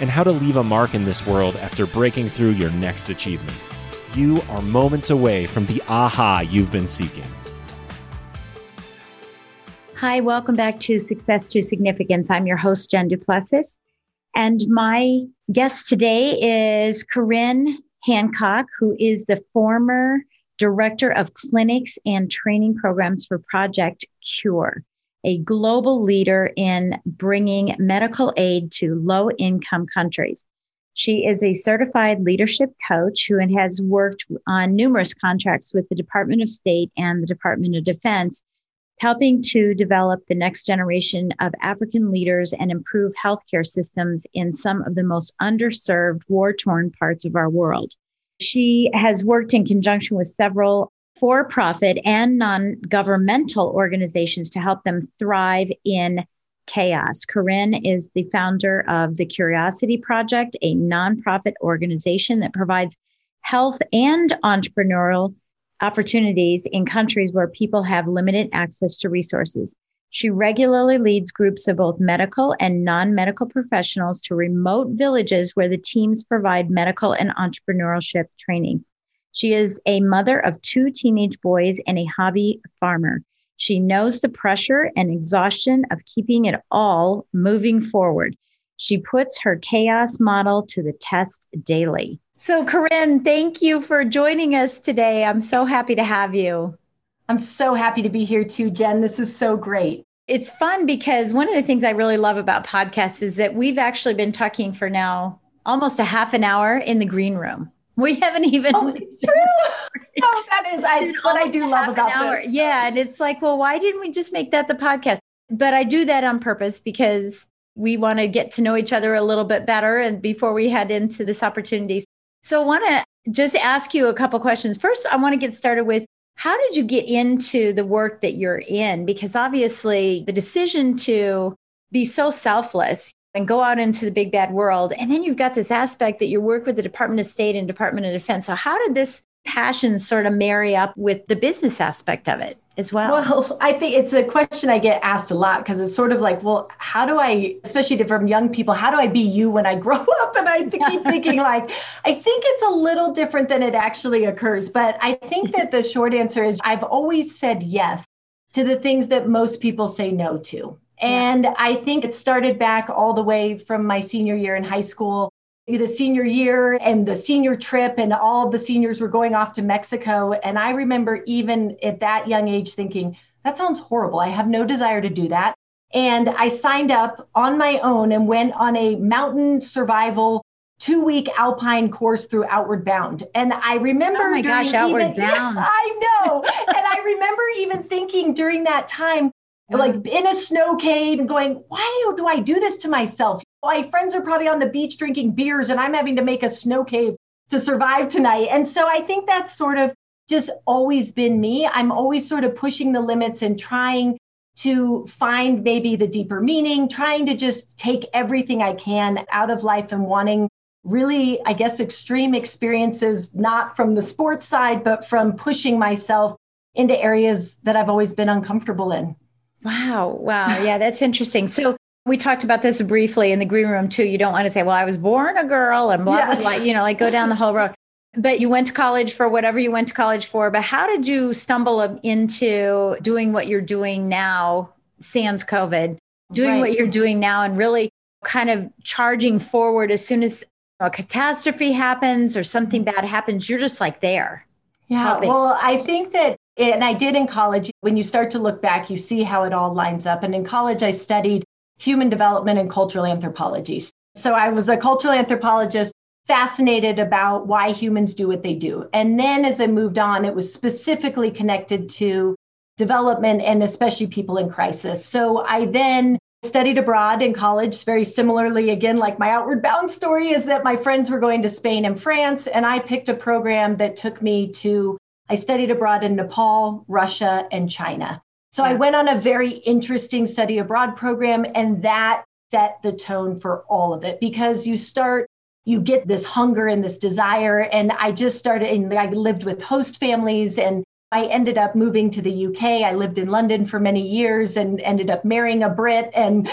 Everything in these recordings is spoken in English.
and how to leave a mark in this world after breaking through your next achievement. You are moments away from the aha you've been seeking. Hi, welcome back to Success to Significance. I'm your host, Jen Duplessis. And my guest today is Corinne Hancock, who is the former Director of Clinics and Training Programs for Project Cure, a global leader in bringing medical aid to low-income countries. She is a certified leadership coach who has worked on numerous contracts with the Department of State and the Department of Defense, helping to develop the next generation of African leaders and improve healthcare systems in some of the most underserved, war-torn parts of our world. She has worked in conjunction with several for-profit and non-governmental organizations to help them thrive in chaos. Corinne is the founder of The Curiosity Project, a nonprofit organization that provides health and entrepreneurial opportunities in countries where people have limited access to resources. She regularly leads groups of both medical and non-medical professionals to remote villages where the teams provide medical and entrepreneurship training. She is a mother of two teenage boys and a hobby farmer. She knows the pressure and exhaustion of keeping it all moving forward. She puts her chaos model to the test daily. So, Corinne, thank you for joining us today. I'm so happy to have you. I'm so happy to be here too, Jen. This is so great. It's fun because one of the things I really love about podcasts is that we've actually been talking for now almost a half an hour in the green room. We haven't even. Oh, it's true. Oh, that is what I do love about this. Yeah. And it's like, well, why didn't we just make that the podcast? But I do that on purpose because we want to get to know each other a little bit better. And before we head into this opportunity. So I want to just ask you a couple questions. First, I want to get started with, how did you get into the work that you're in? Because obviously the decision to be so selfless and go out into the big bad world. And then you've got this aspect that you work with the Department of State and Department of Defense. So how did this passion sort of marry up with the business aspect of it as well? Well, I think it's a question I get asked a lot because it's sort of like, well, how do I, especially from young people, how do I be you when I grow up? And I keep thinking like, I think it's a little different than it actually occurs. But I think that the short answer is I've always said yes to the things that most people say no to. And I think it started back all the way from my senior year in high school, the senior year and the senior trip, and all of the seniors were going off to Mexico. And I remember even at that young age thinking, that sounds horrible. I have no desire to do that. And I signed up on my own and went on a mountain survival 2-week alpine course through Outward Bound. And I remember, oh my gosh, Outward Bound. Yeah, I know. And I remember even thinking during that time, like in a snow cave and going, why do I do this to myself? My friends are probably on the beach drinking beers and I'm having to make a snow cave to survive tonight. And so I think that's sort of just always been me. I'm always sort of pushing the limits and trying to find maybe the deeper meaning, trying to just take everything I can out of life and wanting really, I guess, extreme experiences, not from the sports side, but from pushing myself into areas that I've always been uncomfortable in. Wow. Yeah, that's interesting. So we talked about this briefly in the green room too. You don't want to say, well, I was born a girl and blah, blah, blah, you know, like go down the whole road. But you went to college for whatever you went to college for. But how did you stumble into doing what you're doing now, sans COVID, doing what you're doing now and really kind of charging forward as soon as a catastrophe happens or something bad happens, you're just like there. Yeah, well, I think that, and I did in college, when you start to look back, you see how it all lines up. And in college, I studied human development and cultural anthropology. So I was a cultural anthropologist, fascinated about why humans do what they do. And then as I moved on, it was specifically connected to development and especially people in crisis. So I then studied abroad in college, very similarly, again, like my Outward Bound story is that my friends were going to Spain and France, and I picked a program that took me to, I studied abroad in Nepal, Russia, and China. So I went on a very interesting study abroad program, and that set the tone for all of it, because you get this hunger and this desire. And I just started, and I lived with host families, and I ended up moving to the UK. I lived in London for many years and ended up marrying a Brit and,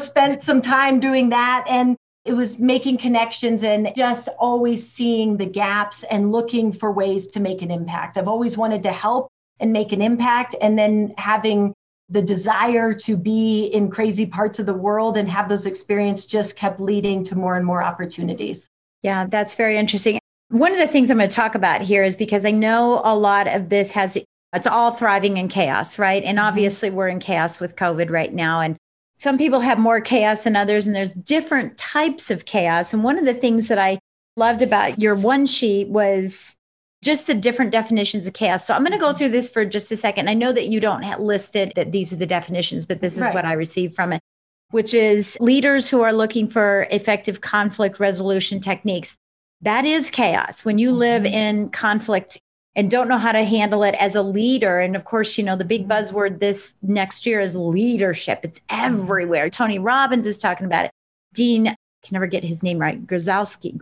spent some time doing that. And it was making connections and just always seeing the gaps and looking for ways to make an impact. I've always wanted to help and make an impact. And then having the desire to be in crazy parts of the world and have those experiences just kept leading to more and more opportunities. Yeah, that's very interesting. One of the things I'm going to talk about here is because I know a lot of this it's all thriving in chaos, right? And obviously we're in chaos with COVID right now. And some people have more chaos than others, and there's different types of chaos. And one of the things that I loved about your one sheet was just the different definitions of chaos. So I'm going to go through this for just a second. I know that you don't list it, that these are the definitions, but this is what I received from it, which is leaders who are looking for effective conflict resolution techniques. That is chaos. When you live in conflict and don't know how to handle it as a leader. And of course, the big buzzword this next year is leadership. It's everywhere. Tony Robbins is talking about it. Dean, I can never get his name right. Grzywski,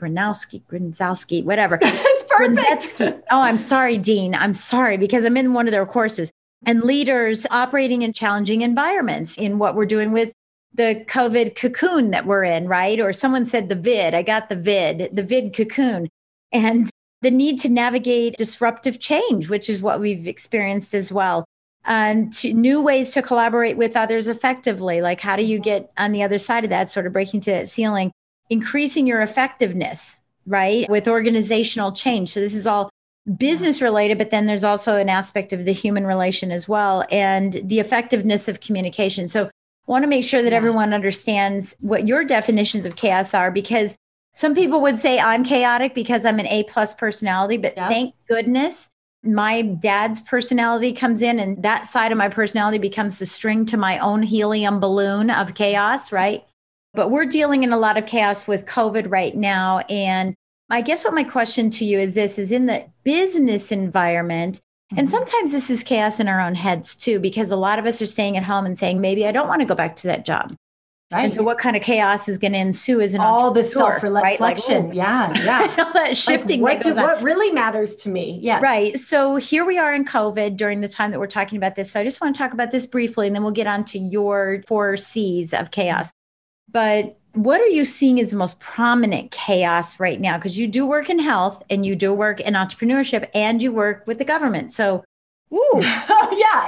whatever. Grunzetsky. Oh, I'm sorry, Dean. I'm sorry, because I'm in one of their courses. And leaders operating in challenging environments in what we're doing with the COVID cocoon that we're in, right? Or someone said the vid. I got the vid cocoon. And the need to navigate disruptive change, which is what we've experienced as well. And new ways to collaborate with others effectively. Like, how do you get on the other side of that, sort of breaking to that ceiling, increasing your effectiveness, right? With organizational change. So this is all business related, but then there's also an aspect of the human relation as well and the effectiveness of communication. So I want to make sure that everyone understands what your definitions of chaos are, because some people would say I'm chaotic because I'm an A+ personality, but thank goodness my dad's personality comes in, and that side of my personality becomes the string to my own helium balloon of chaos, right? But we're dealing in a lot of chaos with COVID right now. And I guess what my question to you is this, is in the business environment, and sometimes this is chaos in our own heads too, because a lot of us are staying at home and saying, maybe I don't want to go back to that job. Right. And so what kind of chaos is going to ensue as an all the self-reflection. Right? Like, all that shifting. Like, what really matters to me. Yeah. Right. So here we are in COVID during the time that we're talking about this. So I just want to talk about this briefly, and then we'll get on to your 4 C's of chaos. But what are you seeing as the most prominent chaos right now? Because you do work in health, and you do work in entrepreneurship, and you work with the government. So,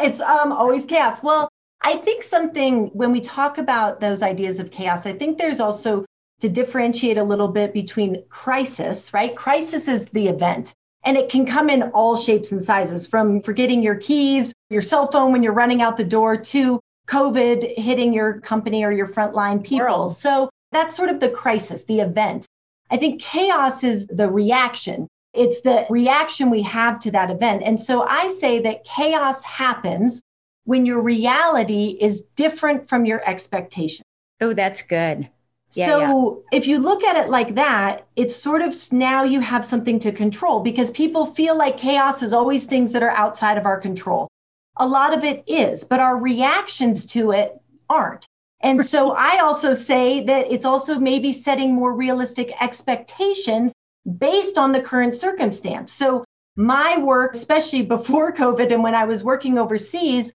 it's always chaos. Well, I think something when we talk about those ideas of chaos, I think there's also to differentiate a little bit between crisis, right? Crisis is the event, and it can come in all shapes and sizes, from forgetting your keys, your cell phone when you're running out the door, to COVID hitting your company or your frontline people. World. So that's sort of the crisis, the event. I think chaos is the reaction. It's the reaction we have to that event. And so I say that chaos happens when your reality is different from your expectation. Oh, that's good. Yeah, so if you look at it like that, it's sort of now you have something to control, because people feel like chaos is always things that are outside of our control. A lot of it is, but our reactions to it aren't. And so I also say that it's also maybe setting more realistic expectations based on the current circumstance. So my work, especially before COVID and when I was working overseas,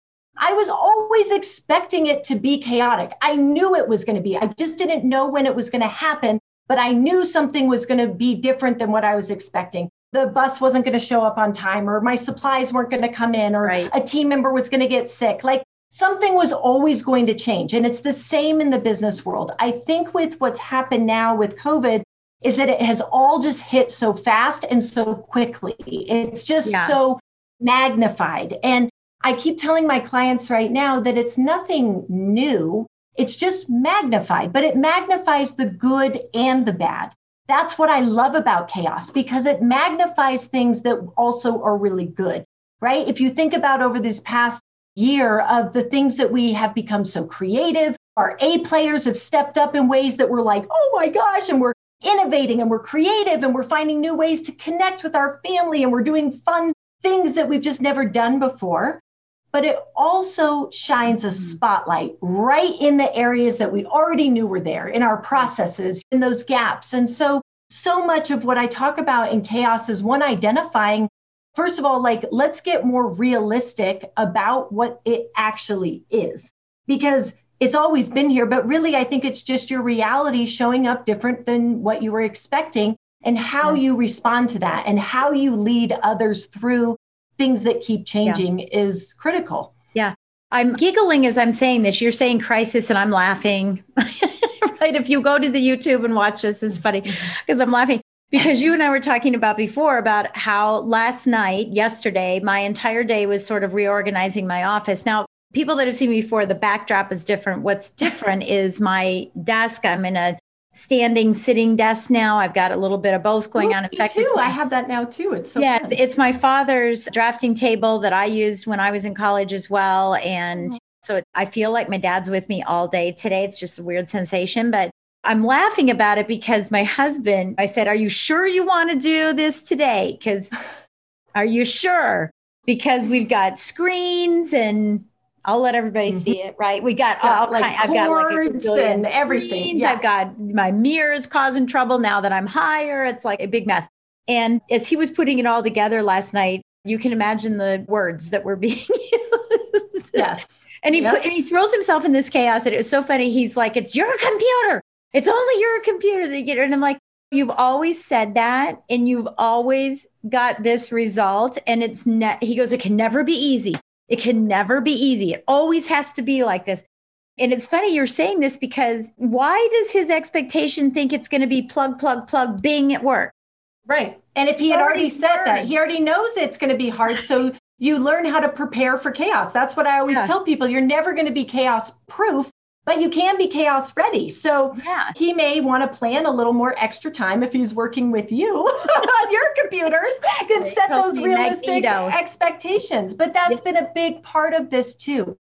I was always expecting it to be chaotic. I knew it was going to be. I just didn't know when it was going to happen, but I knew something was going to be different than what I was expecting. The bus wasn't going to show up on time, or my supplies weren't going to come in, or a team member was going to get sick. Like, something was always going to change. And it's the same in the business world. I think with what's happened now with COVID is that it has all just hit so fast and so quickly. It's just so magnified. And I keep telling my clients right now that it's nothing new. It's just magnified, but it magnifies the good and the bad. That's what I love about chaos, because it magnifies things that also are really good, right? If you think about over this past year of the things that we have become so creative, our A players have stepped up in ways that we're like, oh my gosh, and we're innovating and we're creative and we're finding new ways to connect with our family and we're doing fun things that we've just never done before. But it also shines a spotlight right in the areas that we already knew were there, in our processes, in those gaps. And so much of what I talk about in chaos is one, identifying, first of all, like, let's get more realistic about what it actually is, because it's always been here. But really, I think it's just your reality showing up different than what you were expecting, and how you respond to that and how you lead others through things that keep changing is critical. Yeah. I'm giggling as I'm saying this. You're saying crisis and I'm laughing, right? If you go to the YouTube and watch this, it's funny because I'm laughing because you and I were talking about before about how yesterday, my entire day was sort of reorganizing my office. Now, people that have seen me before, the backdrop is different. What's different is my desk. I'm in a standing, sitting desk now. I've got a little bit of both going on. In fact, I have that now too. It's so fun. It's my father's drafting table that I used when I was in college as well. And so I feel like my dad's with me all day today. It's just a weird sensation, but I'm laughing about it because my husband, I said, are you sure you want to do this today? Because we've got screens and I'll let everybody see it, right? We got all kinds. I've got and everything. Yeah. I've got my mirrors causing trouble now that I'm higher. It's like a big mess. And as he was putting it all together last night, you can imagine the words that were being used. Yes. And he throws himself in this chaos, and it was so funny. He's like, "It's your computer. It's only your computer that you get." And I'm like, "You've always said that, and you've always got this result." And it's he goes, "It can never be easy." It can never be easy. It always has to be like this. And it's funny you're saying this because why does his expectation think it's going to be plug, plug, plug, bing at work? Right. And if he had already said that, he already knows it's going to be hard. So you learn how to prepare for chaos. That's what I always tell people. You're never going to be chaos proof, but you can be chaos ready. So he may want to plan a little more extra time if he's working with you on your computers and set those realistic expectations. But that's been a big part of this too,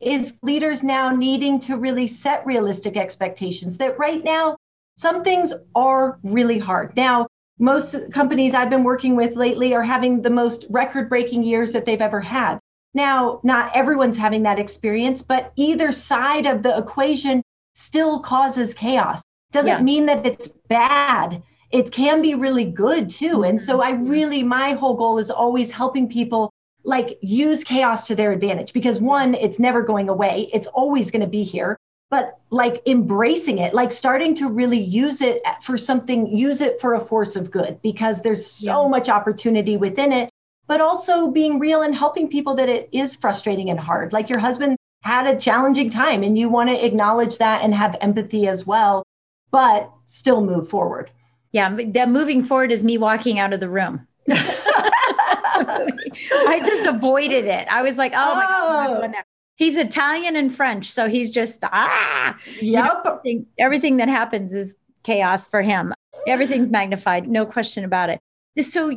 is leaders now needing to really set realistic expectations that right now, some things are really hard. Now, most companies I've been working with lately are having the most record-breaking years that they've ever had. Now, not everyone's having that experience, but either side of the equation still causes chaos. Doesn't mean that it's bad. It can be really good too. And so my whole goal is always helping people like use chaos to their advantage, because one, it's never going away. It's always going to be here, but like embracing it, like starting to really use it for a force of good, because there's so much opportunity within it. But also being real and helping people that it is frustrating and hard. Like your husband had a challenging time and you want to acknowledge that and have empathy as well, but still move forward. Yeah. That moving forward is me walking out of the room. I just avoided it. I was like, oh my God, I'm going there. He's Italian and French. So he's just, everything that happens is chaos for him. Everything's magnified. No question about it. So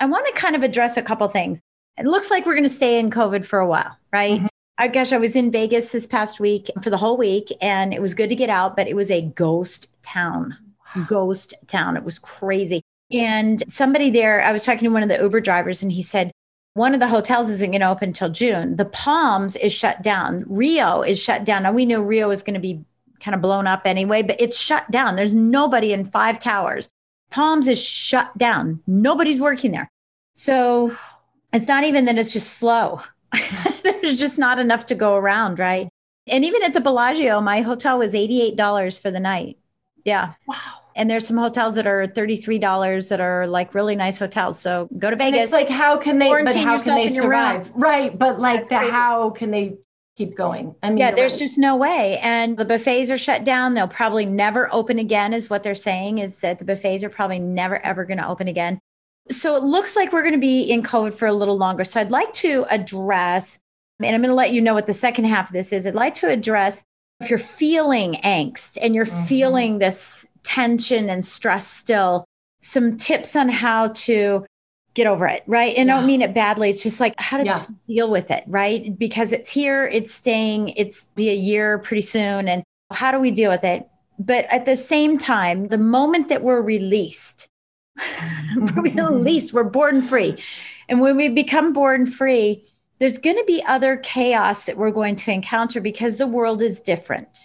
I want to kind of address a couple things. It looks like we're going to stay in COVID for a while, right? Mm-hmm. I was in Vegas this past week for the whole week, and it was good to get out, but it was a ghost town. Wow. Ghost town. It was crazy. And somebody there, I was talking to one of the Uber drivers, and he said, one of the hotels isn't going to open until June. The Palms is shut down. Rio is shut down. Now, we knew Rio was going to be kind of blown up anyway, but it's shut down. There's nobody in 5 towers. Palms is shut down. Nobody's working there. So it's not even that it's just slow. There's just not enough to go around, right? And even at the Bellagio, my hotel was $88 for the night. Yeah. Wow. And there's some hotels that are $33 that are like really nice hotels. So go to Vegas. And it's like, how can they survive? Right. But like, how can they keep going. I mean, yeah, there's just no way. And the buffets are shut down. They'll probably never open again, is what they're saying, is that the buffets are probably never, ever going to open again. So it looks like we're going to be in COVID for a little longer. So I'd like to address, and I'm going to let you know what the second half of this is. I'd like to address if you're feeling angst and you're feeling this tension and stress still, some tips on how to get over it, right? And I don't mean it badly. It's just like how to just deal with it, right? Because it's here, it's staying, it's be a year pretty soon. And how do we deal with it? But at the same time, the moment that we're released, we're born free. And when we become born free, there's going to be other chaos that we're going to encounter because the world is different.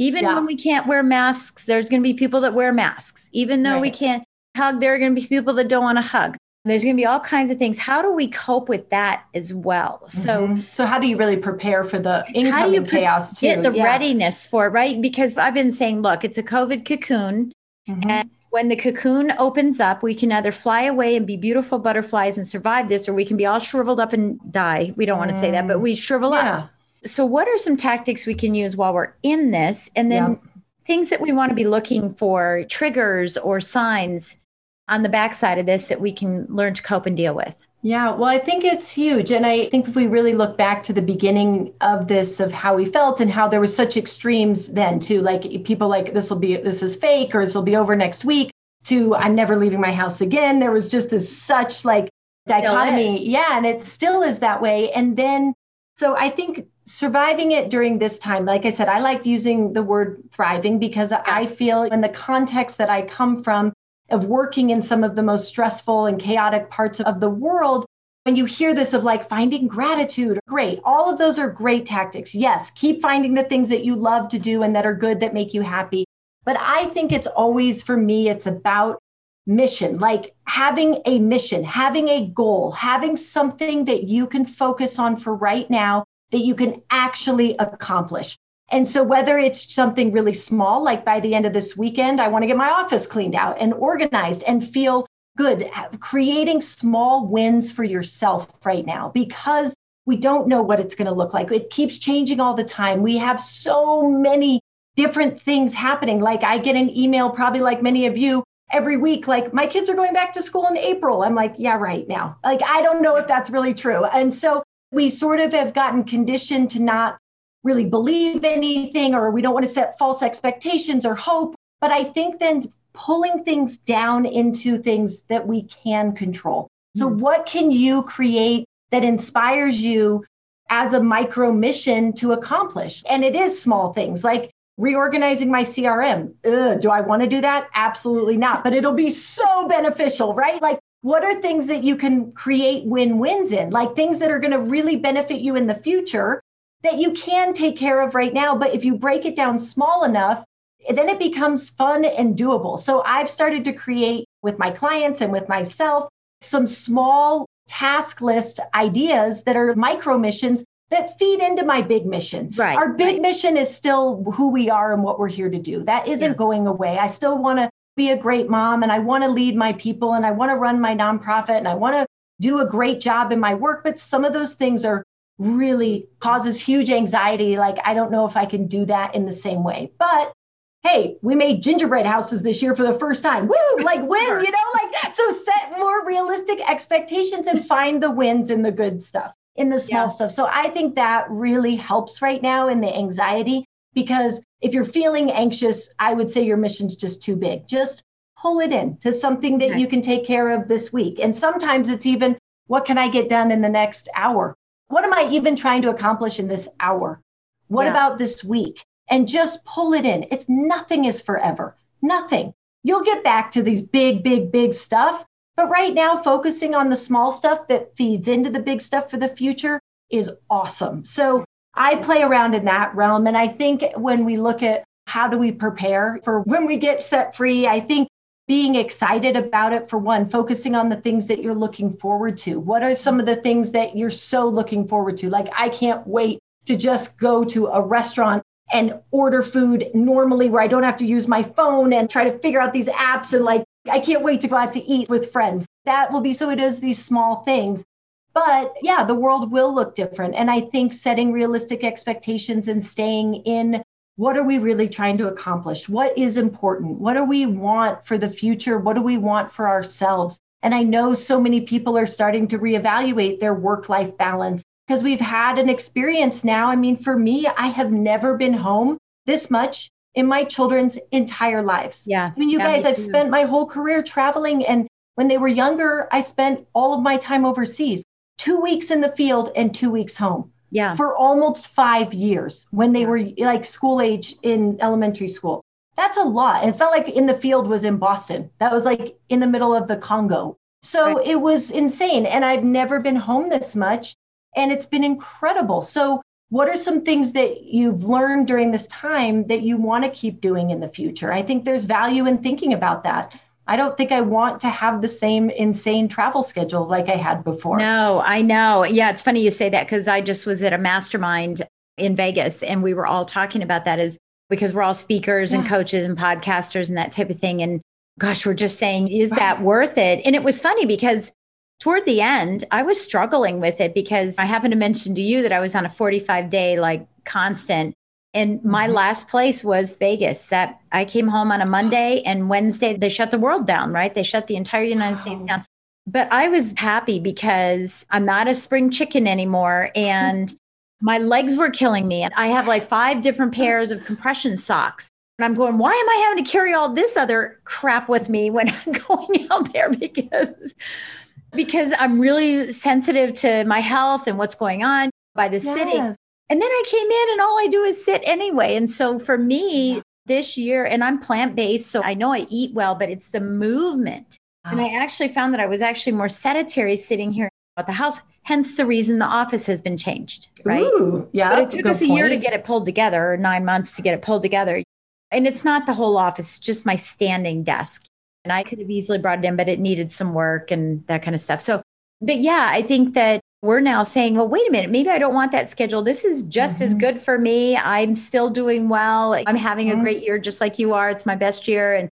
Even when we can't wear masks, there's going to be people that wear masks. Even though we can't hug, there are going to be people that don't want to hug. There's going to be all kinds of things. How do we cope with that as well? So how do you really prepare for the incoming chaos too? Get the readiness for it, right? Because I've been saying, look, it's a COVID cocoon. And when the cocoon opens up, we can either fly away and be beautiful butterflies and survive this, or we can be all shriveled up and die. We don't want to say that, but we shrivel up. So what are some tactics we can use while we're in this? And then things that we want to be looking for, triggers or signs on the backside of this that we can learn to cope and deal with? Yeah, well, I think it's huge. And I think if we really look back to the beginning of this, of how we felt and how there was such extremes then too, like people like this is fake or this will be over next week to I'm never leaving my house again. There was just this such like dichotomy. Yeah, and it still is that way. And then, so I think surviving it during this time, like I said, I liked using the word thriving because I feel in the context that I come from, of working in some of the most stressful and chaotic parts of the world. When you hear this of like finding gratitude, great. All of those are great tactics. Yes, keep finding the things that you love to do and that are good, that make you happy. But I think it's always, for me, it's about mission, like having a mission, having a goal, having something that you can focus on for right now that you can actually accomplish. And so whether it's something really small, like by the end of this weekend, I want to get my office cleaned out and organized and feel good, creating small wins for yourself right now, because we don't know what it's going to look like. It keeps changing all the time. We have so many different things happening. Like I get an email, probably like many of you, every week, like my kids are going back to school in April. I'm like, yeah, right now. Like, I don't know if that's really true. And so we sort of have gotten conditioned to not really believe anything, or we don't want to set false expectations or hope. But I think then pulling things down into things that we can control. So what can you create that inspires you as a micro mission to accomplish? And it is small things like reorganizing my CRM. Do I want to do that? Absolutely not. But it'll be so beneficial, right? Like, what are things that you can create win-wins in? Like things that are going to really benefit you in the future that you can take care of right now. But if you break it down small enough, then it becomes fun and doable. So I've started to create with my clients and with myself some small task list ideas that are micro missions that feed into my big mission. Right. Our big mission is still who we are and what we're here to do. That isn't going away. I still want to be a great mom, and I want to lead my people, and I want to run my nonprofit, and I want to do a great job in my work. But some of those things are really causes huge anxiety. Like, I don't know if I can do that in the same way. But hey, we made gingerbread houses this year for the first time. Woo! Like win, you know, like, so set more realistic expectations and find the wins in the good stuff, in the small stuff. So I think that really helps right now in the anxiety, because if you're feeling anxious, I would say your mission's just too big. Just pull it in to something that you can take care of this week. And sometimes it's even, what can I get done in the next hour? What am I even trying to accomplish in this hour? What about this week? And just pull it in. It's nothing is forever. Nothing. You'll get back to these big, big, big stuff. But right now, focusing on the small stuff that feeds into the big stuff for the future is awesome. So I play around in that realm. And I think when we look at how do we prepare for when we get set free, I think being excited about it, for one, focusing on the things that you're looking forward to. What are some of the things that you're so looking forward to? Like, I can't wait to just go to a restaurant and order food normally where I don't have to use my phone and try to figure out these apps. And like, I can't wait to go out to eat with friends. That will be, so it is these small things. But yeah, the world will look different. And I think setting realistic expectations and staying in what are we really trying to accomplish? What is important? What do we want for the future? What do we want for ourselves? And I know so many people are starting to reevaluate their work-life balance because we've had an experience now. I mean, for me, I have never been home this much in my children's entire lives. Yeah. I mean, you guys, I've spent my whole career traveling. And when they were younger, I spent all of my time overseas, 2 weeks in the field and 2 weeks home. Yeah. For almost 5 years when they were like school age in elementary school. That's a lot. And it's not like in the field was in Boston. That was like in the middle of the Congo. So It was insane. And I've never been home this much. And it's been incredible. So what are some things that you've learned during this time that you want to keep doing in the future? I think there's value in thinking about that. I don't think I want to have the same insane travel schedule like I had before. No, I know. Yeah, it's funny you say that because I just was at a mastermind in Vegas and we were all talking about that as because we're all speakers and coaches and podcasters and that type of thing. And gosh, we're just saying, is that worth it? And it was funny because toward the end, I was struggling with it because I happened to mention to you that I was on a 45-day like constant. And my last place was Vegas, that I came home on a Monday and Wednesday, they shut the world down, right? They shut the entire United States down. But I was happy because I'm not a spring chicken anymore. And my legs were killing me. And I have like 5 different pairs of compression socks. And I'm going, why am I having to carry all this other crap with me when I'm going out there? Because I'm really sensitive to my health and what's going on by the city. And then I came in and all I do is sit anyway. And so for me this year, and I'm plant-based, so I know I eat well, but it's the movement. Wow. And I actually found that I was actually more sedentary sitting here at the house, hence the reason the office has been changed, right? Ooh, yeah, but it took us a year to get it pulled together, or 9 months to get it pulled together. And it's not the whole office, just my standing desk. And I could have easily brought it in, but it needed some work and that kind of stuff. So, but yeah, I think that we're now saying, well, wait a minute, maybe I don't want that schedule. This is just as good for me. I'm still doing well. I'm having a great year, just like you are. It's my best year. And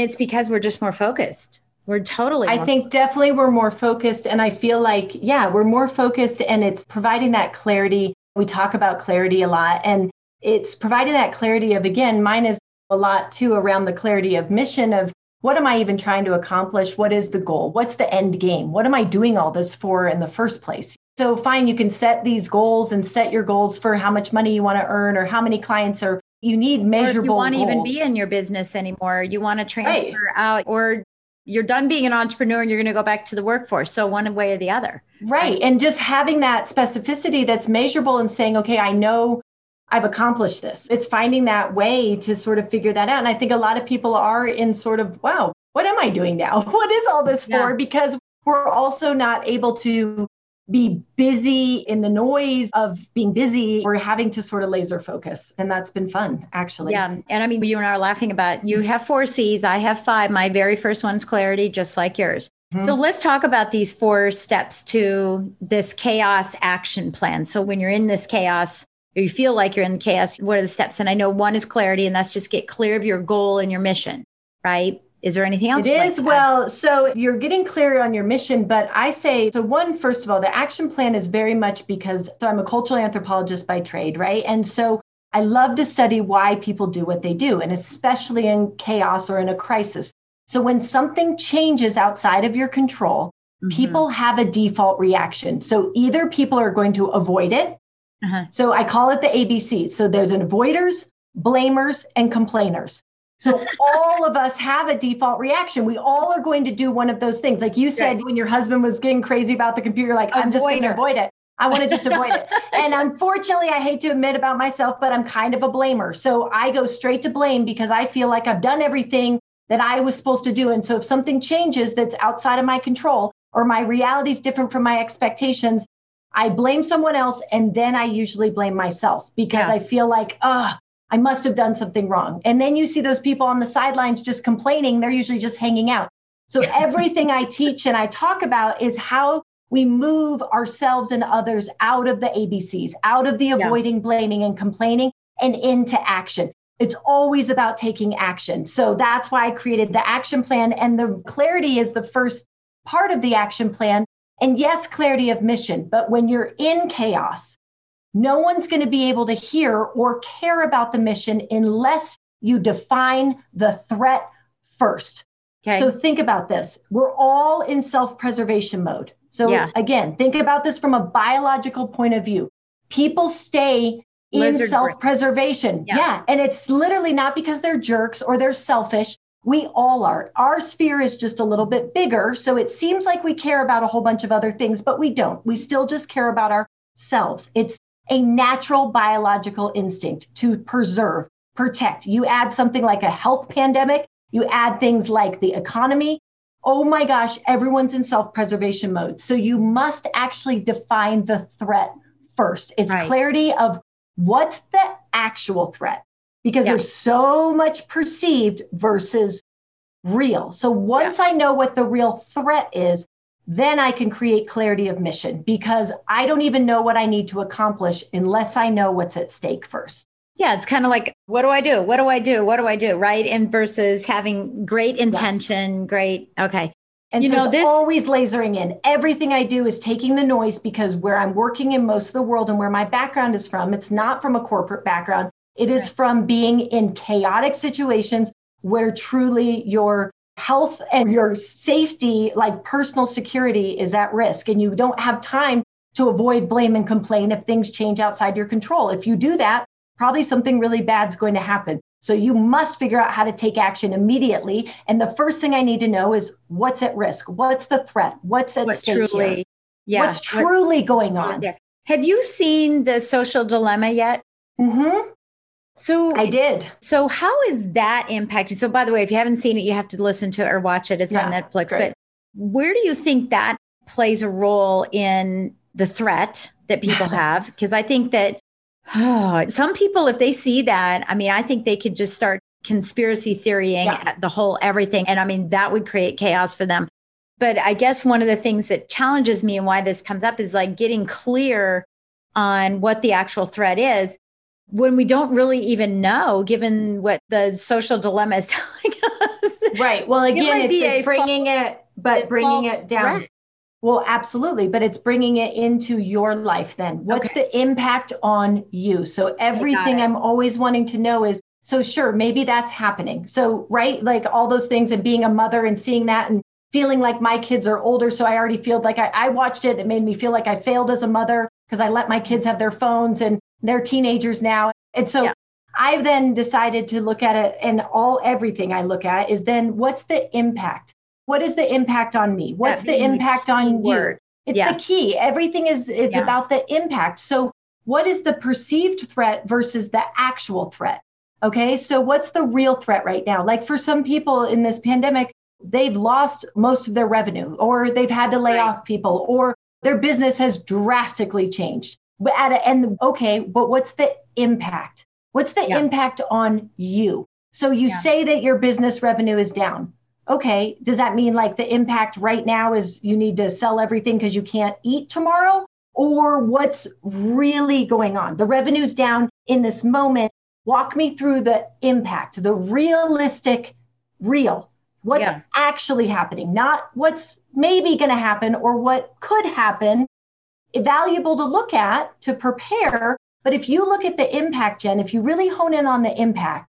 it's because we're just more focused. We're totally. I think definitely we're more focused. And I feel like, yeah, we're more focused and it's providing that clarity. We talk about clarity a lot and it's providing that clarity of, again, mine is a lot too around the clarity of mission of what am I even trying to accomplish? What is the goal? What's the end game? What am I doing all this for in the first place? So fine, you can set these goals and set your goals for how much money you want to earn or how many clients are you need measurable. Or if you want to even be in your business anymore, you want to transfer out or you're done being an entrepreneur and you're going to go back to the workforce. So one way or the other. Right. And just having that specificity that's measurable and saying, okay, I know I've accomplished this. It's finding that way to sort of figure that out. And I think a lot of people are in sort of, wow, what am I doing now? What is all this for? Because we're also not able to be busy in the noise of being busy. We're having to sort of laser focus. And that's been fun, actually. Yeah. And I mean, you and I are laughing about, you have 4 C's, I have 5. My very first one's clarity, just like yours. So let's talk about these 4 steps to this chaos action plan. So when you're in this chaos, or you feel like you're in chaos, what are the steps? And I know one is clarity, and that's just get clear of your goal and your mission, right? Is there anything else? It is. Well, so you're getting clear on your mission, but I say, so one, first of all, the action plan is very much because, so I'm a cultural anthropologist by trade, right? And so I love to study why people do what they do, and especially in chaos or in a crisis. So when something changes outside of your control, people have a default reaction. So either people are going to avoid it, so I call it the ABCs. So there's an avoiders, blamers, and complainers. So all of us have a default reaction. We all are going to do one of those things. Like you said, when your husband was getting crazy about the computer, like, I'm just going to avoid it. I want to just avoid it. And unfortunately, I hate to admit about myself, but I'm kind of a blamer. So I go straight to blame because I feel like I've done everything that I was supposed to do. And so if something changes that's outside of my control or my reality is different from my expectations, I blame someone else, and then I usually blame myself because I feel like, I must have done something wrong. And then you see those people on the sidelines just complaining. They're usually just hanging out. So everything I teach and I talk about is how we move ourselves and others out of the ABCs, out of the avoiding, blaming, and complaining, and into action. It's always about taking action. So that's why I created the action plan. And the clarity is the first part of the action plan. And yes, clarity of mission, but when you're in chaos, no one's going to be able to hear or care about the mission unless you define the threat first. Okay. So think about this. We're all in self-preservation mode. So again, think about this from a biological point of view. People stay in self-preservation. Yeah. And it's literally not because they're jerks or they're selfish. We all are. Our sphere is just a little bit bigger. So it seems like we care about a whole bunch of other things, but we don't. We still just care about ourselves. It's a natural biological instinct to preserve, protect. You add something like a health pandemic, you add things like the economy. Oh my gosh, everyone's in self-preservation mode. So you must actually define the threat first. It's clarity of what's the actual threat, because there's so much perceived versus real. So once I know what the real threat is, then I can create clarity of mission, because I don't even know what I need to accomplish unless I know what's at stake first. Yeah, it's kind of like, what do I do? What do I do? What do I do? Right? And versus having great intention, great, okay. And you so know, it's always lasering in. Everything I do is taking the noise, because where I'm working in most of the world and where my background is from, it's not from a corporate background. It is from being in chaotic situations where truly your health and your safety, like personal security, is at risk. And you don't have time to avoid, blame, and complain if things change outside your control. If you do that, probably something really bad's going to happen. So you must figure out how to take action immediately. And the first thing I need to know is what's at risk? What's the threat? What's at stake here? Yeah. What's truly going on? Yeah. Have you seen The Social Dilemma yet? Mm-hmm. So I did. So how is that impacting? So by the way, if you haven't seen it, you have to listen to it or watch it. It's on Netflix. But where do you think that plays a role in the threat that people have? Because I think that some people, if they see that, I mean, I think they could just start conspiracy theorying at the whole everything. And I mean, that would create chaos for them. But I guess one of the things that challenges me and why this comes up is like getting clear on what the actual threat is, when we don't really even know, given what The Social Dilemma is telling us. Right. Well, again, it's like bringing it down. Threat. Well, absolutely. But it's bringing it into your life then. What's the impact on you? So everything I'm always wanting to know is, so sure, maybe that's happening. So, right, like all those things, and being a mother and seeing that and feeling like my kids are older. So I already feel like I watched it. It made me feel like I failed as a mother because I let my kids have their phones and they're teenagers now. And so I've then decided to look at it, and everything I look at is then, what's the impact? What is the impact on me? What's the impact on you? It's the key. Everything it's about the impact. So what is the perceived threat versus the actual threat? Okay. So what's the real threat right now? Like for some people in this pandemic, they've lost most of their revenue, or they've had to lay off people, or their business has drastically changed. But what's the impact? What's the impact on you? So you say that your business revenue is down. Okay, does that mean like the impact right now is you need to sell everything because you can't eat tomorrow? Or what's really going on? The revenue's down in this moment. Walk me through the impact, the realistic real. What's actually happening, not what's maybe going to happen or what could happen. Valuable to look at, to prepare. But if you look at the impact, Jen, if you really hone in on the impact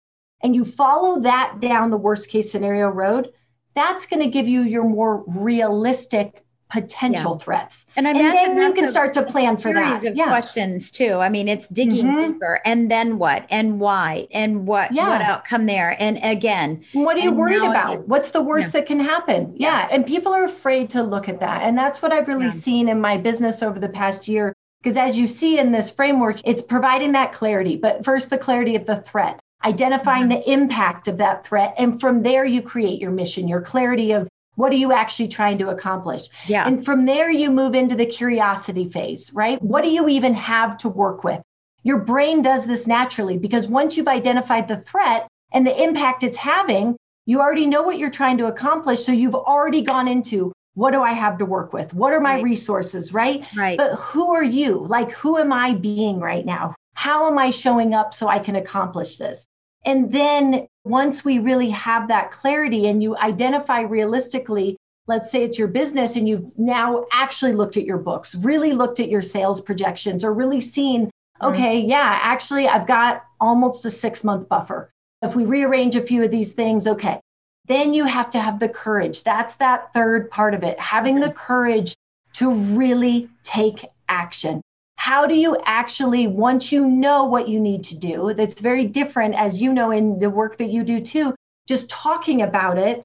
and you follow that down the worst case scenario road, that's going to give you your more realistic potential threats. And I imagine then you can start to plan for that. Series of questions too. I mean, it's digging deeper. And then what? And why? And what outcome there? And again, what are you worried about? What's the worst that can happen? Yeah. And people are afraid to look at that. And that's what I've really seen in my business over the past year. Because as you see in this framework, it's providing that clarity. But first, the clarity of the threat, identifying the impact of that threat. And from there, you create your mission, your clarity of what are you actually trying to accomplish? Yeah. And from there, you move into the curiosity phase, right? What do you even have to work with? Your brain does this naturally, because once you've identified the threat and the impact it's having, you already know what you're trying to accomplish. So you've already gone into, what do I have to work with? What are my resources, right? Right. But who are you? Like, who am I being right now? How am I showing up so I can accomplish this? And then once we really have that clarity and you identify realistically let's say it's your business and you've now actually looked at your books, really looked at your sales projections, or really seen, okay, yeah, actually I've got almost a 6-month buffer. If we rearrange a few of these things, okay. Then you have to have the courage. That's that third part of it, having the courage to really take action. How do you actually, once you know what you need to do, that's very different, as you know, in the work that you do too, just talking about it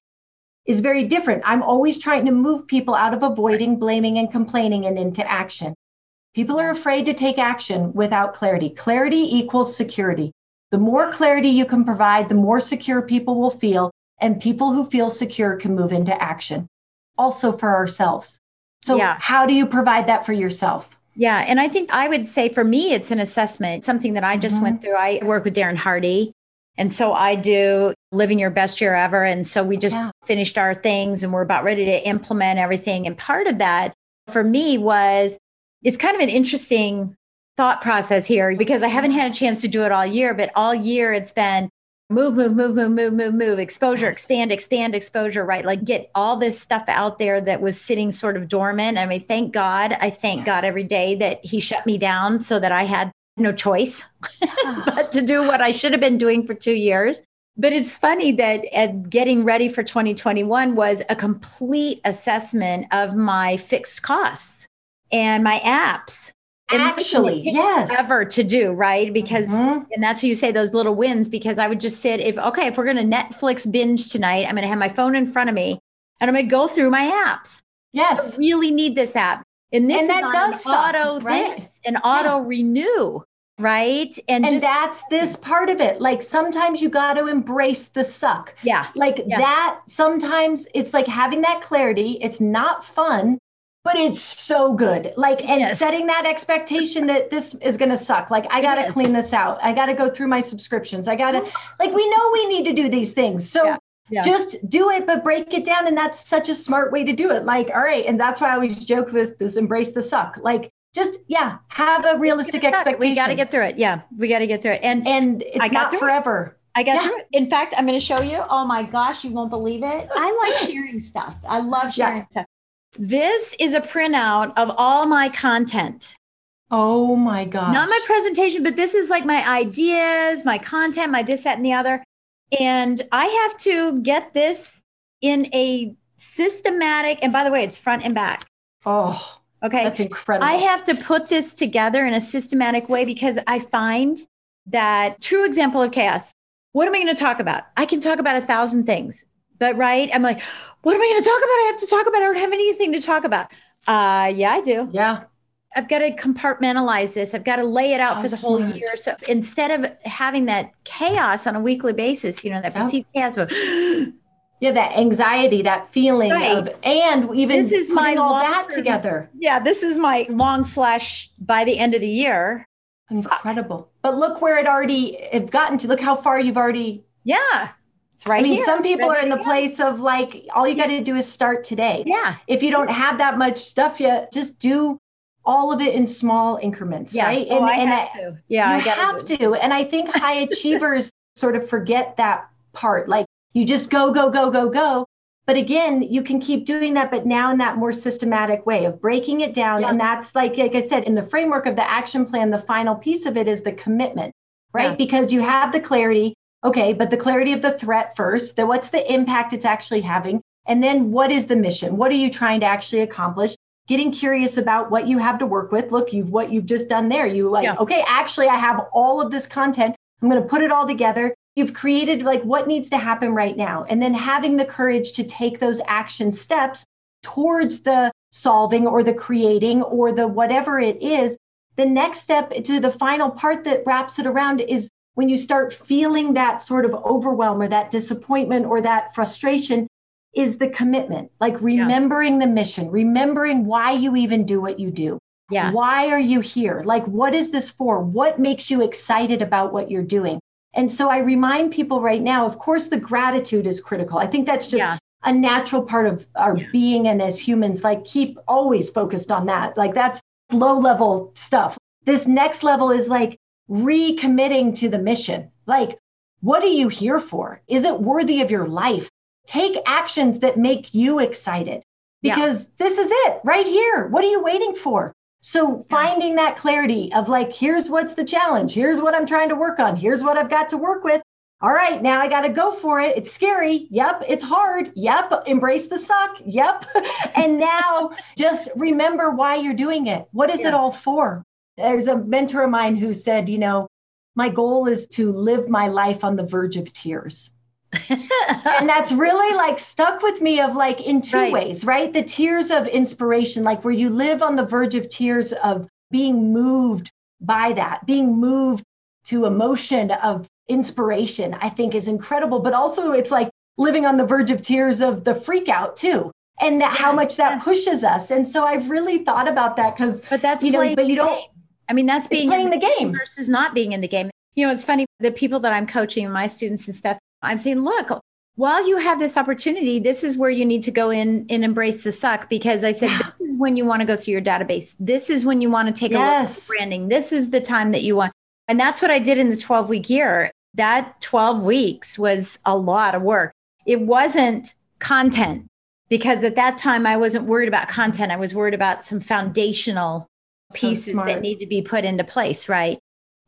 is very different. I'm always trying to move people out of avoiding, blaming, and complaining and into action. People are afraid to take action without clarity. Clarity equals security. The more clarity you can provide, the more secure people will feel, and people who feel secure can move into action. Also for ourselves. So how do you provide that for yourself? Yeah. And I think I would say for me, it's an assessment, something that I just went through. I work with Darren Hardy. And so I do Living Your Best Year Ever. And so we just finished our things and we're about ready to implement everything. And part of that for me was, it's kind of an interesting thought process here because I haven't had a chance to do it all year, but all year it's been move, exposure, expand, exposure, right? Like get all this stuff out there that was sitting sort of dormant. I mean, thank God. I thank God every day that he shut me down so that I had no choice but to do what I should have been doing for 2 years. But it's funny that at getting ready for 2021 was a complete assessment of my fixed costs and my apps. Actually, it takes forever to do, right? Because, and that's what you say, those little wins, because I would just sit, if we're going to Netflix binge tonight, I'm going to have my phone in front of me and I'm going to go through my apps. Yes. I really need this app. And this and is does an auto right? this, an auto renew, right? And that's this part of it. Like sometimes you got to embrace the suck. Yeah. Like that, sometimes it's like having that clarity. It's not fun. But it's so good. Like, and setting that expectation that this is going to suck. Like, I got to clean this out. I got to go through my subscriptions. I got to, like, we know we need to do these things. So just do it, but break it down. And that's such a smart way to do it. Like, all right. And that's why I always joke with this embrace the suck. Like, just, have a realistic expectation. We got to get through it. Yeah. We got to get through it. And it's not forever. I got through it. In fact, I'm going to show you. Oh my gosh, you won't believe it. I like sharing stuff. I love sharing stuff. This is a printout of all my content. Oh my gosh. Not my presentation, but this is like my ideas, my content, my this, that, and the other. And I have to get this in a systematic, and by the way, it's front and back. Oh, okay. That's incredible. I have to put this together in a systematic way because I find that true example of chaos. What am I going to talk about? I can talk about 1,000 things. But right, I'm like, what am I going to talk about? I have to talk about it. I don't have anything to talk about. Yeah, I do. Yeah. I've got to compartmentalize this. I've got to lay it out for the whole year. So instead of having that chaos on a weekly basis, you know, that perceived chaos of, that anxiety, that feeling of, and even this is putting all that together. Yeah, this is my long slash by the end of the year. Incredible. But look where it already, it gotten to, look how far you've already. Yeah. Right. I mean, some people are in the place of like, all you got to do is start today. Yeah. If you don't have that much stuff yet, just do all of it in small increments. Yeah. Right. Oh, I have to. Yeah. You have to. And I think high achievers sort of forget that part. Like you just go. But again, you can keep doing that, but now in that more systematic way of breaking it down. Yeah. And that's like I said, in the framework of the action plan, the final piece of it is the commitment, right? Yeah. Because you have the clarity. Okay, but the clarity of the threat first, then what's the impact it's actually having? And then what is the mission? What are you trying to actually accomplish? Getting curious about what you have to work with. Look, what you've just done there. You like, okay, actually I have all of this content. I'm going to put it all together. You've created like what needs to happen right now. And then having the courage to take those action steps towards the solving or the creating or the whatever it is. The next step to the final part that wraps it around is when you start feeling that sort of overwhelm or that disappointment or that frustration is the commitment, like remembering the mission, remembering why you even do what you do. Yeah. Why are you here? Like, what is this for? What makes you excited about what you're doing? And so I remind people right now, of course, the gratitude is critical. I think that's just a natural part of our being. And as humans, like keep always focused on that. Like that's low level stuff. This next level is like, recommitting to the mission. Like, what are you here for? Is it worthy of your life? Take actions that make you excited. because this is it right here. What are you waiting for? So finding that clarity of like, here's what's the challenge. Here's what I'm trying to work on. Here's what I've got to work with. All right, now I got to go for it. It's scary. Yep. It's hard. Yep. Embrace the suck. Yep. And now just remember why you're doing it. What is it all for? There's a mentor of mine who said, you know, my goal is to live my life on the verge of tears. And that's really like stuck with me of like in two ways, right? The tears of inspiration, like where you live on the verge of tears of being moved by that, being moved to emotion of inspiration, I think is incredible. But also it's like living on the verge of tears of the freak out too. And how much that pushes us. And so I've really thought about that because, but that's, you know, but you don't, I mean, that's being playing in the game versus not being in the game. You know, it's funny, the people that I'm coaching, my students and stuff, I'm saying, look, while you have this opportunity, this is where you need to go in and embrace the suck. Because I said, this is when you want to go through your database. This is when you want to take a look at branding. This is the time that you want. And that's what I did in the 12-week year. That 12 weeks was a lot of work. It wasn't content because at that time I wasn't worried about content. I was worried about some foundational pieces that need to be put into place, right?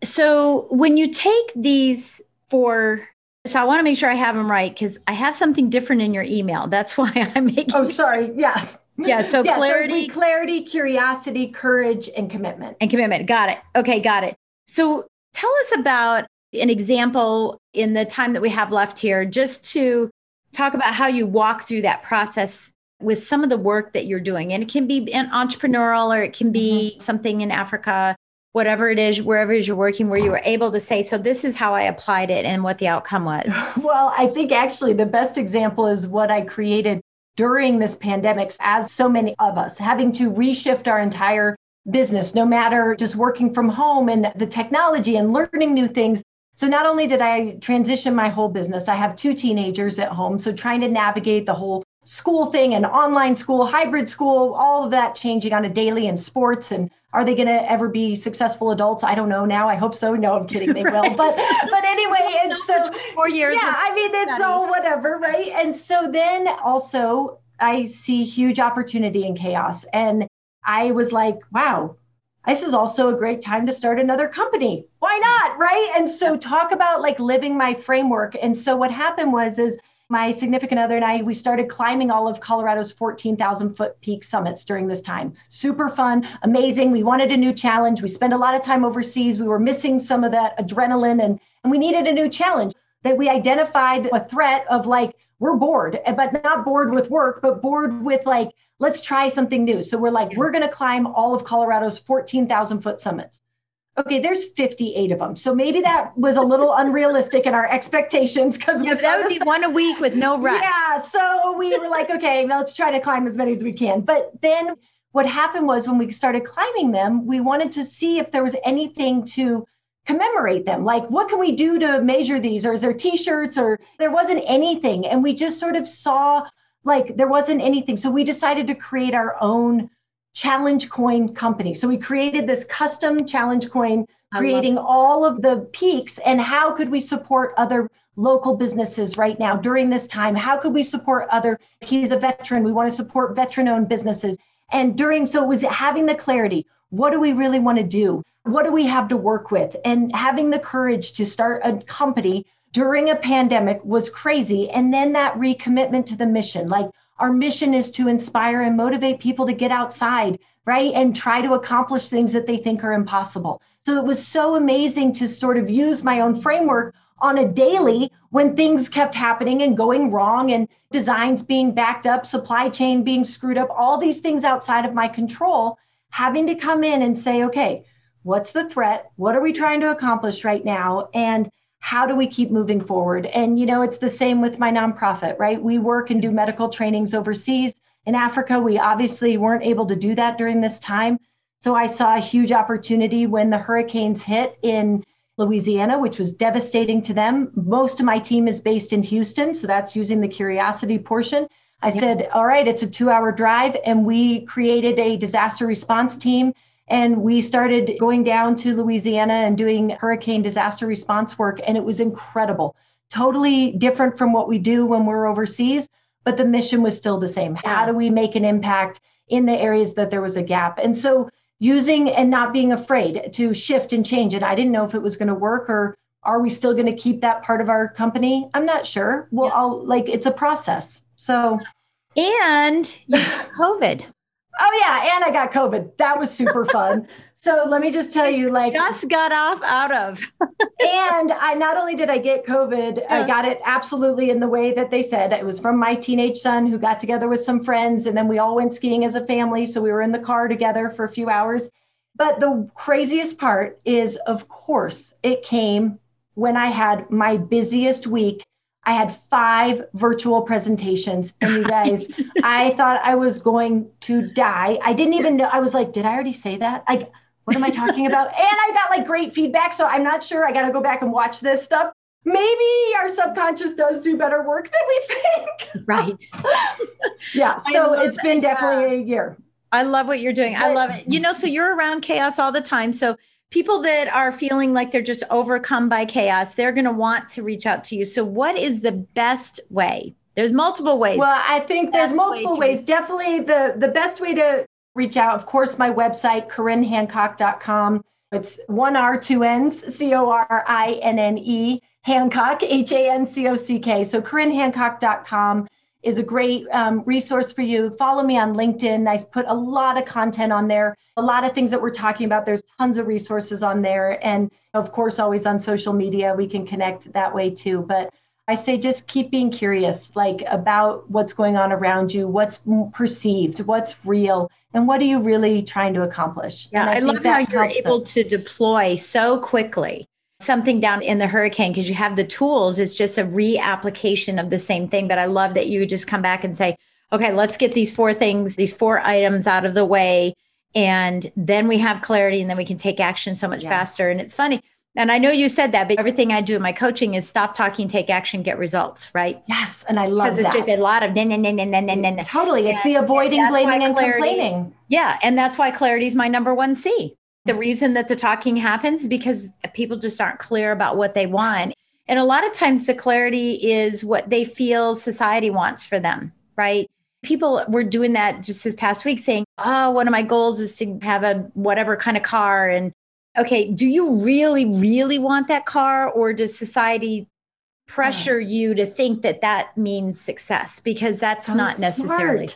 So when you take these four... So I want to make sure I have them right because I have something different in your email. That's why I'm making... Oh, sorry. Yeah. Yeah. So clarity. So clarity, curiosity, courage, and commitment. And commitment. Got it. Okay. Got it. So tell us about an example in the time that we have left here, just to talk about how you walk through that process with some of the work that you're doing. And it can be an entrepreneurial or it can be something in Africa. Whatever it is, wherever it is you're working, where you were able to say, so this is how I applied it and what the outcome was. Well, I think actually the best example is what I created during this pandemic, as so many of us having to reshift our entire business, no matter just working from home and the technology and learning new things. So not only did I transition my whole business, I have two teenagers at home. So trying to navigate the whole school thing and online school, hybrid school, all of that changing on a daily and sports. And are they going to ever be successful adults? I don't know now. I hope so. No, I'm kidding. They will. But anyway, and so 4 years. Yeah, I mean, it's all whatever, right? And so then also I see huge opportunity in chaos. And I was like, wow, this is also a great time to start another company. Why not? Right? And so talk about like living my framework. And so what happened was, is my significant other and I, we started climbing all of Colorado's 14,000 foot peak summits during this time. Super fun, amazing. We wanted a new challenge. We spent a lot of time overseas. We were missing some of that adrenaline and we needed a new challenge. That we identified a threat of like, we're bored, but not bored with work, but bored with like, let's try something new. So we're like, we're going to climb all of Colorado's 14,000 foot summits. Okay, there's 58 of them. So maybe that was a little unrealistic in our expectations because that would be one a week with no rest. Yeah, so we were like, okay, let's try to climb as many as we can. But then what happened was when we started climbing them, we wanted to see if there was anything to commemorate them. Like, what can we do to measure these? Or is there t-shirts? Or there wasn't anything. And we just sort of saw like there wasn't anything. So we decided to create our own challenge coin company. So we created this custom challenge coin, creating all of the peaks and how could we support other local businesses right now during this time? How could we support other, he's a veteran, we want to support veteran-owned businesses. And during, so it was having the clarity, what do we really want to do? What do we have to work with? And having the courage to start a company during a pandemic was crazy. And then that recommitment to the mission, like, our mission is to inspire and motivate people to get outside, right? And try to accomplish things that they think are impossible. So it was so amazing to sort of use my own framework on a daily when things kept happening and going wrong and designs being backed up, supply chain being screwed up, all these things outside of my control, having to come in and say, okay, what's the threat? What are we trying to accomplish right now? And how do we keep moving forward? And, you know, it's the same with my nonprofit, right? We work and do medical trainings overseas. In Africa, we obviously weren't able to do that during this time. So I saw a huge opportunity when the hurricanes hit in Louisiana, which was devastating to them. Most of my team is based in Houston, so that's using the curiosity portion. I said, all right, it's a 2-hour drive. And we created a disaster response team. And we started going down to Louisiana and doing hurricane disaster response work. And it was incredible, totally different from what we do when we're overseas. but the mission was still the same. How do we make an impact in the areas that there was a gap? And so using and not being afraid to shift and change it. I didn't know if it was going to work, or are we still going to keep that part of our company? I'm not sure. Well, it's a process. So. And you got COVID. Oh yeah. And I got COVID. That was super fun. So let me just tell you, just got out of. And I not only did I get COVID, I got it absolutely in the way that they said. It was from my teenage son who got together with some friends, and then we all went skiing as a family. So we were in the car together for a few hours. But the craziest part is, of course, it came when I had my busiest week. I had 5 virtual presentations, and you guys, I thought I was going to die. I didn't even know. I was like, did I already say that? What am I talking about? And I got great feedback. So I'm not sure. I got to go back and watch this stuff. Maybe our subconscious does do better work than we think. Right. Yeah. So it's been definitely a year. I love what you're doing. I love it. So you're around chaos all the time. So people that are feeling like they're just overcome by chaos, they're going to want to reach out to you. So what is the best way? There's multiple ways. Well, I think there's multiple ways. Definitely the best way to reach out. Of course, my website, CorinneHancock.com. It's 1 R, 2 N's, CorinneE, Hancock, HANCOCK. So CorinneHancock.com is a great resource for you. Follow me on LinkedIn. I put a lot of content on there, a lot of things that we're talking about. There's tons of resources on there. And of course, always on social media, we can connect that way too. But I say just keep being curious, about what's going on around you, what's perceived, what's real, and what are you really trying to accomplish? Yeah, I love how you're able to deploy so quickly something down in the hurricane because you have the tools. It's just a reapplication of the same thing. But I love that you just come back and say, okay, let's get these 4 things, these 4 items out of the way. And then we have clarity, and then we can take action so much faster. And it's funny. And I know you said that, but everything I do in my coaching is stop talking, take action, get results, right? Yes. And I love that. Because it's just a lot of na. Totally. It's the avoiding, blaming, and complaining. Yeah. And that's why clarity is my number 1 C. The reason that the talking happens because people just aren't clear about what they want. And a lot of times the clarity is what they feel society wants for them, right? People were doing that just this past week saying, oh, one of my goals is to have a whatever kind of car. And okay, do you really, really want that car, or does society pressure you to think that that means success? Because that's so not necessarily.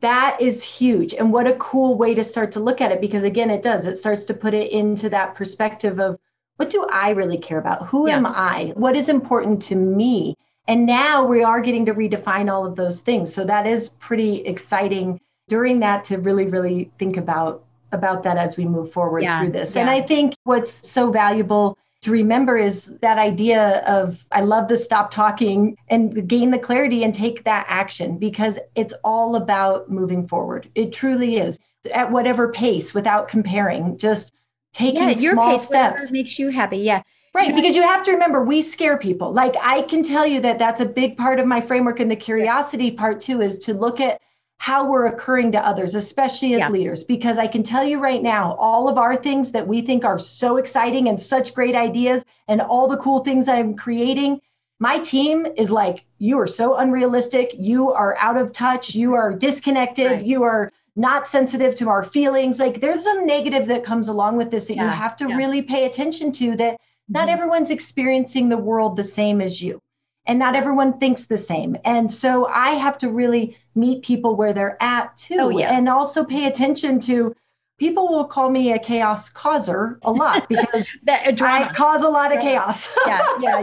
That is huge. And what a cool way to start to look at it. Because again, it starts to put it into that perspective of what do I really care about? Who am I? What is important to me? And now we are getting to redefine all of those things. So that is pretty exciting during that to really, really think about that as we move forward through this. Yeah. And I think what's so valuable to remember is that idea of, I love to stop talking and gain the clarity and take that action, because it's all about moving forward. It truly is, at whatever pace, without comparing, just taking small steps. Whatever makes you happy. Yeah. Right. Because you have to remember, we scare people. I can tell you that that's a big part of my framework. And the curiosity part too, is to look at how we're occurring to others, especially as leaders, because I can tell you right now, all of our things that we think are so exciting and such great ideas and all the cool things I'm creating, my team is like, you are so unrealistic. You are out of touch. You are disconnected. Right. You are not sensitive to our feelings. There's some negative that comes along with this that you have to really pay attention to, that not everyone's experiencing the world the same as you. And not everyone thinks the same. And so I have to really meet people where they're at too. Oh, yeah. And also pay attention to, people will call me a chaos causer a lot because I cause a lot of chaos.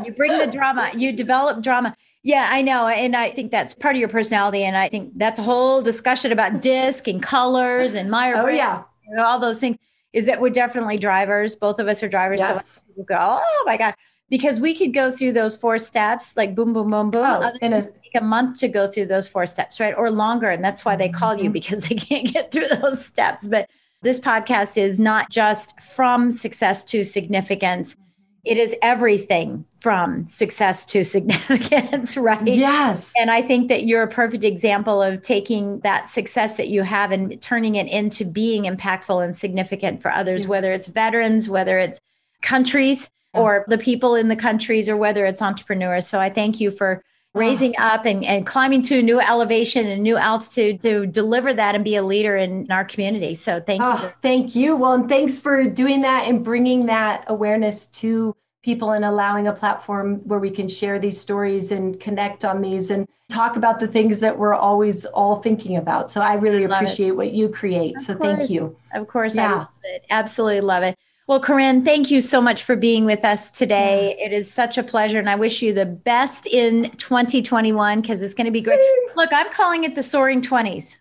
You bring the drama, you develop drama. Yeah, I know. And I think that's part of your personality. And I think that's a whole discussion about disc and colors and Meyer Brand. All those things is that we're definitely drivers. Both of us are drivers. Yes. So people go, oh my God. Because we could go through those 4 steps, boom, boom, boom, boom. Oh, it would take a month to go through those 4 steps, right? Or longer. And that's why they call you, because they can't get through those steps. But this podcast is not just from success to significance. It is everything from success to significance, right? Yes. And I think that you're a perfect example of taking that success that you have and turning it into being impactful and significant for others, whether it's veterans, whether it's countries, or the people in the countries, or whether it's entrepreneurs. So I thank you for raising up and climbing to a new elevation and new altitude to deliver that and be a leader in our community. So thank you. Thank you. Well, and thanks for doing that and bringing that awareness to people and allowing a platform where we can share these stories and connect on these and talk about the things that we're always all thinking about. So I really appreciate what you create. So thank you. Of course. Yeah. I love it. Absolutely love it. Well, Corinne, thank you so much for being with us today. It is such a pleasure. And I wish you the best in 2021 because it's going to be great. Look, I'm calling it the Soaring 20s.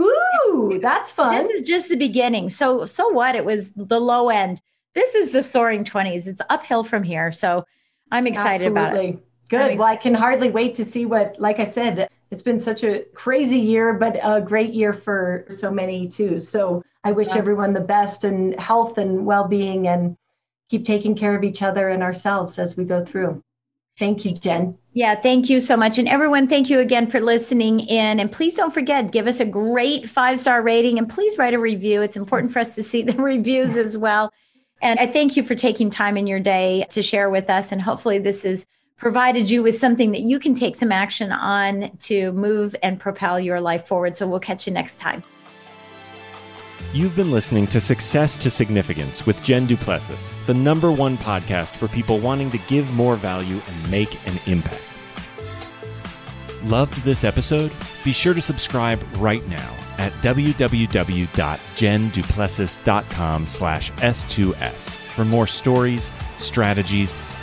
Ooh, that's fun. This is just the beginning. So what? It was the low end. This is the Soaring 20s. It's uphill from here. So I'm excited about it. Good. Well, I can hardly wait to see what, like I said, it's been such a crazy year, but a great year for so many too. So I wish everyone the best and health and well-being, and keep taking care of each other and ourselves as we go through. Thank you, Jen. Yeah, thank you so much. And everyone, thank you again for listening in. And please don't forget, give us a great 5-star rating, and please write a review. It's important for us to see the reviews as well. And I thank you for taking time in your day to share with us. And hopefully this has provided you with something that you can take some action on to move and propel your life forward. So we'll catch you next time. You've been listening to Success to Significance with Jen Duplessis, the #1 podcast for people wanting to give more value and make an impact. Loved this episode? Be sure to subscribe right now at www.jenduplessis.com/S2S for more stories, strategies,